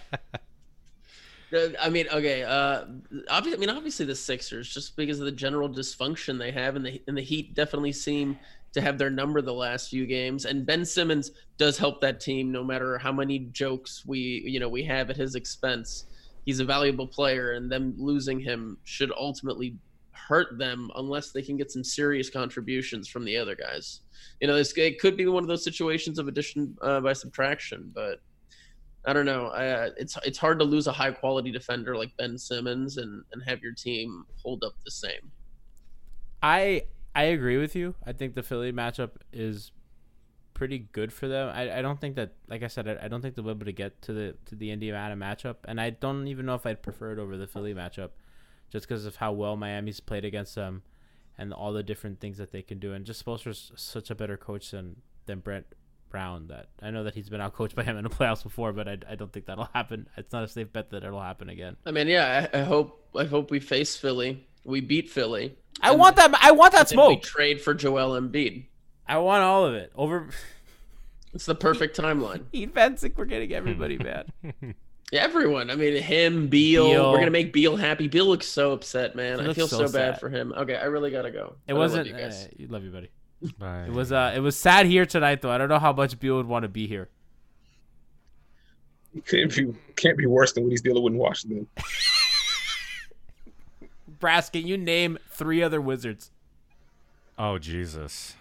know. I mean, okay. Uh, obvi- I mean, obviously the Sixers, just because of the general dysfunction they have, and the and the Heat definitely seem to have their number the last few games. And Ben Simmons does help that team, no matter how many jokes we you know we have at his expense. He's a valuable player, and them losing him should ultimately hurt them unless they can get some serious contributions from the other guys. You know, this it could be one of those situations of addition uh, by subtraction, but. I don't know. Uh, it's it's hard to lose a high quality defender like Ben Simmons and, and have your team hold up the same. I I agree with you. I think the Philly matchup is pretty good for them. I, I don't think that, like I said, I, I don't think they'll be able to get to the to the Indiana matchup, and I don't even know if I'd prefer it over the Philly matchup, just because of how well Miami's played against them, and all the different things that they can do. And just Spoelstra's such a better coach than than Brent Brown, that I know that he's been outcoached by him in the playoffs before, but I, I don't think that'll happen. It's not a safe bet that it'll happen again. I mean, yeah, I, I hope I hope we face Philly. We beat Philly. I want that. I want that smoke. We trade for Joel Embiid. I want all of it. Over. It's the perfect timeline. Heat Bensick, we're getting everybody, man. Yeah, everyone. I mean, him, Beal. Beal. We're gonna make Beal happy. Beal looks so upset, man. I feel so, so bad for him. Okay, I really gotta go. It but wasn't. I love you, guys. Uh, love you, buddy. Bye. It was uh, it was sad here tonight, though. I don't know how much Beal would want to be here. It can't be, can't be worse than what he's dealing with in Washington. Brass, can you name three other Wizards? Oh, Jesus.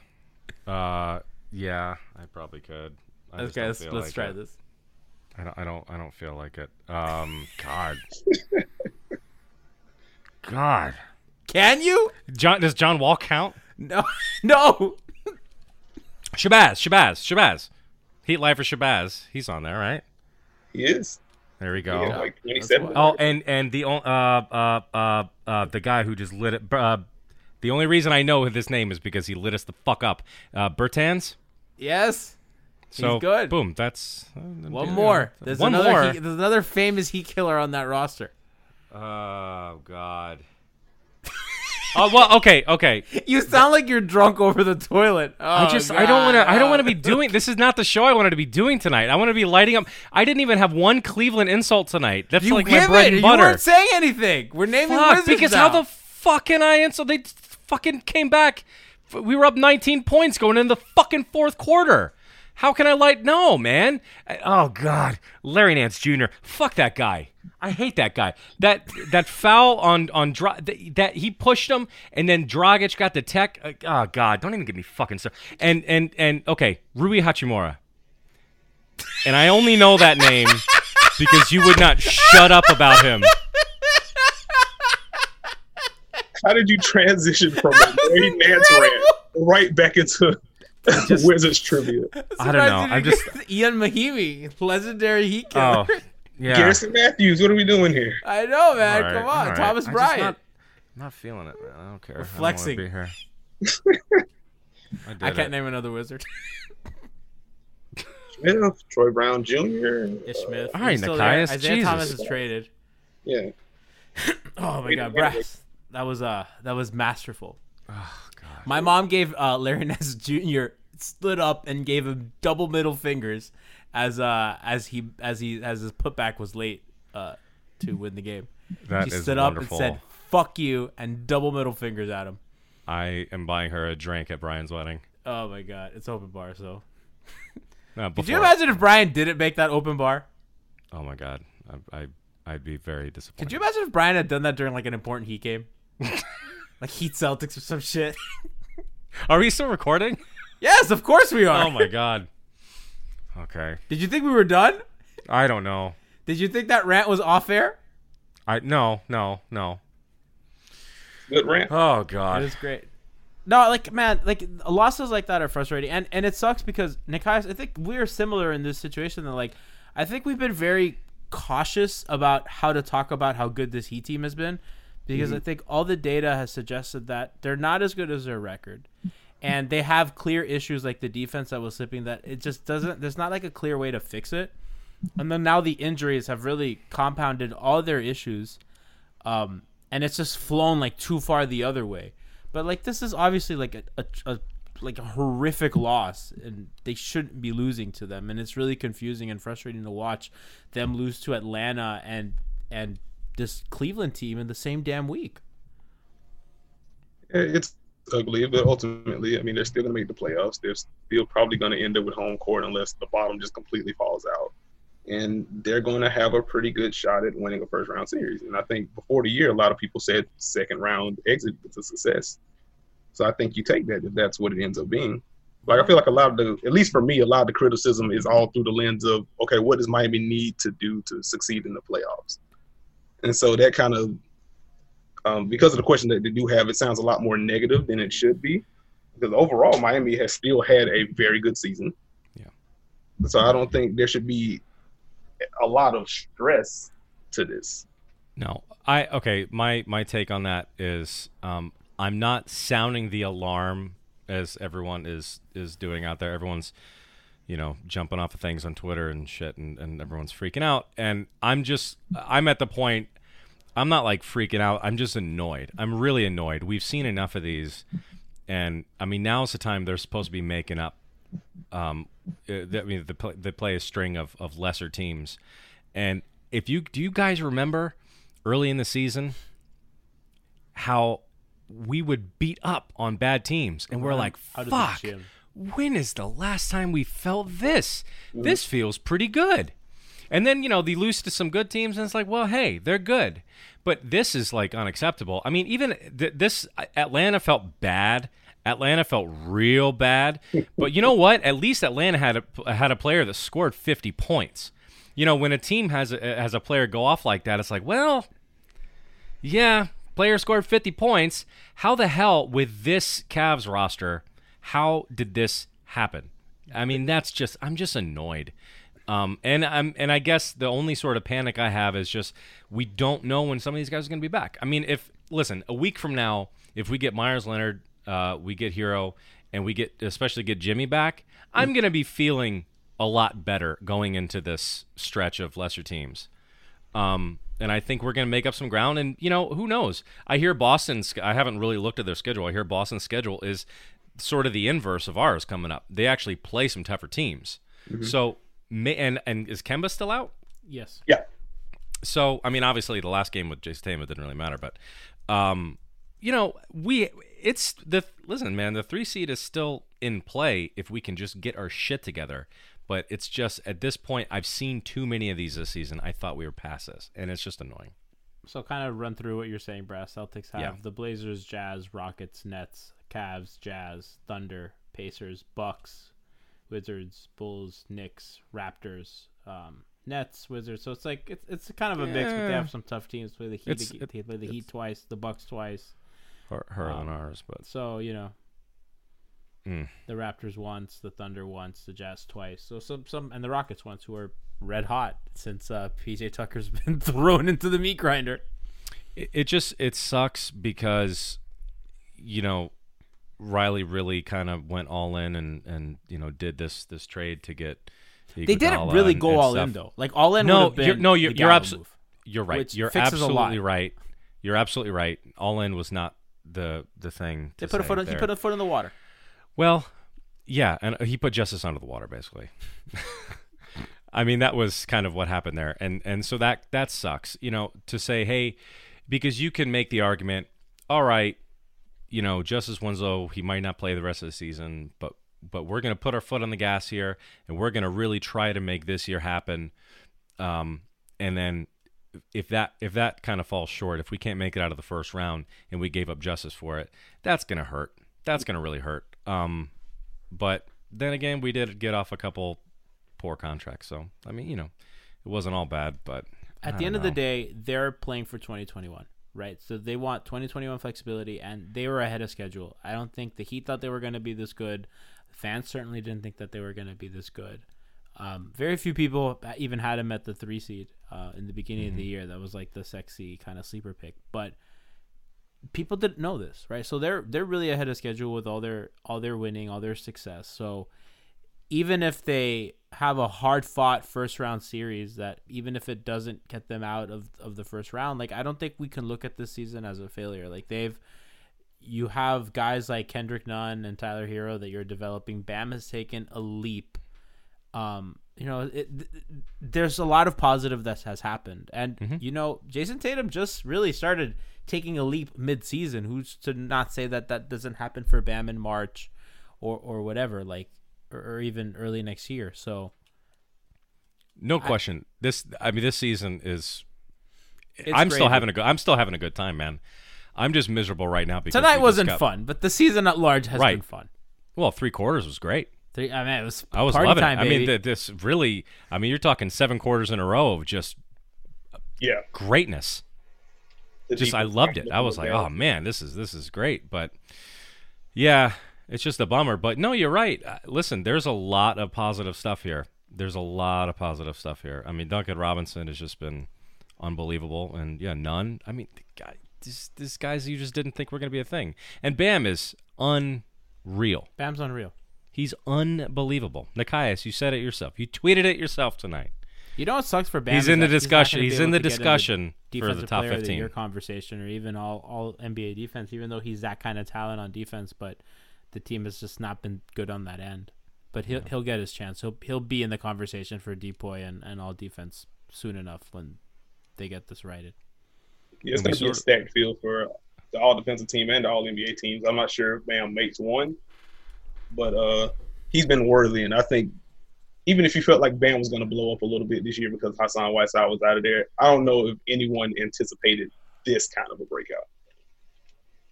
Uh, yeah, I probably could. I okay, let's, let's like try it. this. I don't, I don't, I don't feel like it. Um, God, God, can you? John, does John Wall count? No, no. Shabazz, Shabazz, Shabazz. Heat Life for Shabazz. He's on there, right? He is. There we go. Yeah, like oh, and and the uh uh uh uh the guy who just lit it. Uh, the only reason I know his name is because he lit us the fuck up. Uh, Bertans. Yes. So he's good. Boom. That's uh, one yeah. more. There's one another, more. He, there's another famous Heat killer on that roster. Oh God. Oh well, okay, okay. You sound like you're drunk over the toilet. Oh, I just, God. I don't want to, I don't want to be doing. This is not the show I wanted to be doing tonight. I want to be lighting up. I didn't even have one Cleveland insult tonight. That's you like my bread it. and butter. You weren't saying anything. We're naming Fuck, Wizards because now. How the fuck can I insult? They fucking came back. We were up nineteen points going into the fucking fourth quarter. How can I light? No, man. I, oh God, Larry Nance Junior Fuck that guy. I hate that guy. That that foul on on Dra- that, that he pushed him, and then Dragic got the tech. Uh, oh God, don't even give me fucking stuff. And and and okay, Rui Hachimura. And I only know that name because you would not shut up about him. How did you transition from a Larry Nance rant right back into? Just, Wizards tribute. I don't know. I'm just Ian Mahimi, legendary Heat killer. Oh, yeah. Garrison Matthews. What are we doing here? I know, man. Right, Come on, right. Thomas Bryant. Not, I'm not feeling it, man. I don't care. We're flexing. I, don't be here. I, I can't it. name another Wizard. Smith, Troy Brown Junior Ish Smith. Uh, all right, Nikias. Isaiah Jesus. Thomas is traded. Yeah. Oh my God, Brass. That was uh, that was masterful. Oh, God. My mom gave uh, Larry Nance Junior stood up and gave him double middle fingers as uh as he as he as his putback was late uh to win the game. That she is stood wonderful. up and said "fuck you" and double middle fingers at him. I am buying her a drink at Brian's wedding. Oh my God, it's open bar. So no, could you imagine if Brian didn't make that open bar? Oh my God, I, I I'd be very disappointed. Could you imagine if Brian had done that during like an important Heat game? Like Heat Celtics or some shit. Are we still recording? Yes, of course we are. Oh, my God. Okay. Did you think we were done? I don't know. Did you think that rant was off air? I No, no, no. Good rant. Oh, God. It was great. No, like, man, like losses like that are frustrating. And and it sucks because, Nikias, I think we are similar in this situation. That, like, I think we've been very cautious about how to talk about how good this Heat team has been. Because mm-hmm. I think all the data has suggested that they're not as good as their record. And they have clear issues like the defense that was slipping that it just doesn't – there's not like a clear way to fix it. And then now the injuries have really compounded all their issues. Um, and it's just flown like too far the other way. But like this is obviously like a, a, a like a horrific loss, and they shouldn't be losing to them. And it's really confusing and frustrating to watch them lose to Atlanta and and – this Cleveland team in the same damn week. It's ugly, but ultimately, I mean, they're still going to make the playoffs. They're still probably going to end up with home court unless the bottom just completely falls out. And they're going to have a pretty good shot at winning a first-round series. And I think before the year, a lot of people said second-round exit was a success. So I think you take that if that's what it ends up being. Like, I feel like a lot of the, at least for me, a lot of the criticism is all through the lens of, okay, what does Miami need to do to succeed in the playoffs? And so that kind of, um, because of the question that they do have, it sounds a lot more negative than it should be. Because overall, Miami has still had a very good season. Yeah. So I don't think there should be a lot of stress to this. No. I okay, my, my take on that is um, I'm not sounding the alarm as everyone is, is doing out there. Everyone's, you know, jumping off of things on Twitter and shit, and, and everyone's freaking out. And I'm just, I'm at the point, I'm not like freaking out. I'm just annoyed. I'm really annoyed. We've seen enough of these. And I mean, now's the time they're supposed to be making up. Um, I mean, they play, they play a string of, of lesser teams. And if you, do you guys remember early in the season how we would beat up on bad teams? And we're like, fuck. When is the last time we felt this? This feels pretty good. And then, you know, they lose to some good teams, and it's like, well, hey, they're good. But this is, like, unacceptable. I mean, even th- this Atlanta felt bad Atlanta felt real bad. But you know what? At least Atlanta had a, had a player that scored fifty points. You know, when a team has a, has a player go off like that, it's like, well, yeah, player scored fifty points. How the hell, with this Cavs roster, how did this happen? I mean, that's just, I'm just annoyed. Um, and I'm, and I guess the only sort of panic I have is just we don't know when some of these guys are going to be back. I mean, if listen, a week from now, if we get Meyers Leonard, uh, we get Hero, and we get especially get Jimmy back, I'm going to be feeling a lot better going into this stretch of lesser teams. Um, and I think we're going to make up some ground. And you know, who knows? I hear Boston's. I haven't really looked at their schedule. I hear Boston's schedule is sort of the inverse of ours coming up. They actually play some tougher teams. Mm-hmm. So. And and is Kemba still out? Yes. Yeah. So, I mean, obviously the last game with Jason Tatum didn't really matter, but, um, you know, we it's the listen, man, the three seed is still in play if we can just get our shit together. But it's just at this point, I've seen too many of these this season. I thought we were past this, and it's just annoying. So, kind of run through what you're saying, Brass. Celtics have yeah. the Blazers, Jazz, Rockets, Nets, Cavs, Jazz, Thunder, Pacers, Bucks. Wizards, Bulls, Knicks, Raptors, um, Nets, Wizards. So it's like it's it's kind of a mix, yeah. but they have some tough teams. Play the Heat, it's, they, they play the Heat twice, the Bucks twice. Harder um, than ours, but so you know, mm. the Raptors once, the Thunder once, the Jazz twice. So some some and the Rockets once, who are red hot since uh, P J Tucker's been thrown into the meat grinder. It, it just it sucks because, you know. Riley really kind of went all in and, and you know did this this trade to get Iguodala. They didn't really go and, and all stuff. in though. Like all in. No, would have been you're, no, you're you're, abso- move, you're right. You're absolutely right. You're absolutely right. All in was not the the thing. To they put say a foot. There. He put a foot in the water. Well, yeah, and he put justice under the water basically. I mean, that was kind of what happened there, and and so that that sucks. You know, to say hey, because you can make the argument. All right. You know, Justice Winslow, he might not play the rest of the season, but but we're going to put our foot on the gas here, and we're going to really try to make this year happen. Um, and then if that if that kind of falls short, if we can't make it out of the first round and we gave up Justice for it, that's going to hurt. That's going to really hurt. Um, but then again, we did get off a couple poor contracts. So, I mean, you know, it wasn't all bad. But at the end know. of the day, they're playing for twenty twenty-one. Right, so they want twenty twenty-one flexibility, and they were ahead of schedule. I don't think the Heat thought they were going to be this good. Fans certainly didn't think that they were going to be this good. Um, very few people even had them at the three seed uh, in the beginning mm-hmm. of the year. That was like the sexy kind of sleeper pick, but people didn't know this, right? So they're they're really ahead of schedule with all their all their winning, all their success. So even if they have a hard-fought first-round series that even if it doesn't get them out of, of the first round, like I don't think we can look at this season as a failure. Like they've – you have guys like Kendrick Nunn and Tyler Hero that you're developing. Bam has taken a leap. Um, you know, it, there's a lot of positive that has happened. And, mm-hmm. you know, Jason Tatum just really started taking a leap mid-season. Who's to not say that that doesn't happen for Bam in March or, or whatever, like – or even early next year. So no question. I, this I mean this season is I'm crazy. still having a good I'm still having a good time, man. I'm just miserable right now because tonight wasn't got, fun, but the season at large has right. been fun. Well, three quarters was great. Three I mean it was I was party loving time, it. Baby. I mean th- this really I mean you're talking seven quarters in a row of just yeah. greatness. The just I loved it. I was like, down. "Oh man, this is this is great." But yeah, it's just a bummer, but no, you're right. Listen, there's a lot of positive stuff here. There's a lot of positive stuff here. I mean, Duncan Robinson has just been unbelievable, and yeah, none. I mean, the guy, this, this guys you just didn't think were going to be a thing. And Bam is unreal. Bam's unreal. He's unbelievable. Nikias, you said it yourself. You tweeted it yourself tonight. You know what sucks for Bam? He's in the discussion. He's, he's in the discussion in the for the top fifteen. Of the year conversation, or even all all N B A defense, even though he's that kind of talent on defense, but. The team has just not been good on that end, but he'll yeah. he'll get his chance. He'll he'll be in the conversation for Depoy and, and all defense soon enough when they get this righted. Yeah, it's going to be a stacked field for the all defensive team and the all N B A teams. I'm not sure if Bam makes one, but uh, he's been worthy, and I think even if you felt like Bam was going to blow up a little bit this year because Hassan Whiteside was out of there, I don't know if anyone anticipated this kind of a breakout.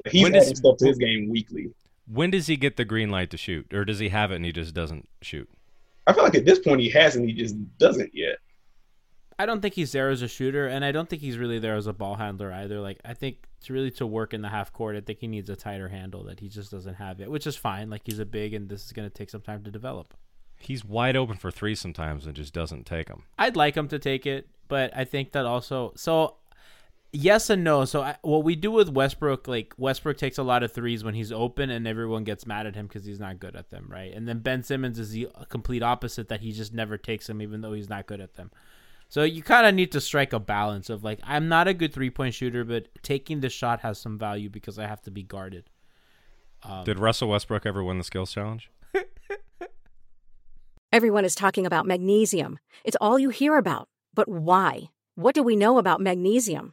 He's adding stuff to his game weekly. When does he get the green light to shoot, or does he have it and he just doesn't shoot? I feel like at this point he has and he just doesn't yet. I don't think he's there as a shooter, and I don't think he's really there as a ball handler either. Like, I think to really to work in the half court, I think he needs a tighter handle that he just doesn't have it, which is fine. Like, he's a big, and this is going to take some time to develop. He's wide open for three sometimes and just doesn't take them. I'd like him to take it, but I think that also – so yes and no. So I, what we do with Westbrook, like Westbrook takes a lot of threes when he's open and everyone gets mad at him because he's not good at them, right? And then Ben Simmons is the complete opposite, that he just never takes them even though he's not good at them. So you kind of need to strike a balance of like, I'm not a good three-point shooter, but taking the shot has some value because I have to be guarded. Um, Did Russell Westbrook ever win the skills challenge? Everyone is talking about magnesium. It's all you hear about. But why? What do we know about magnesium?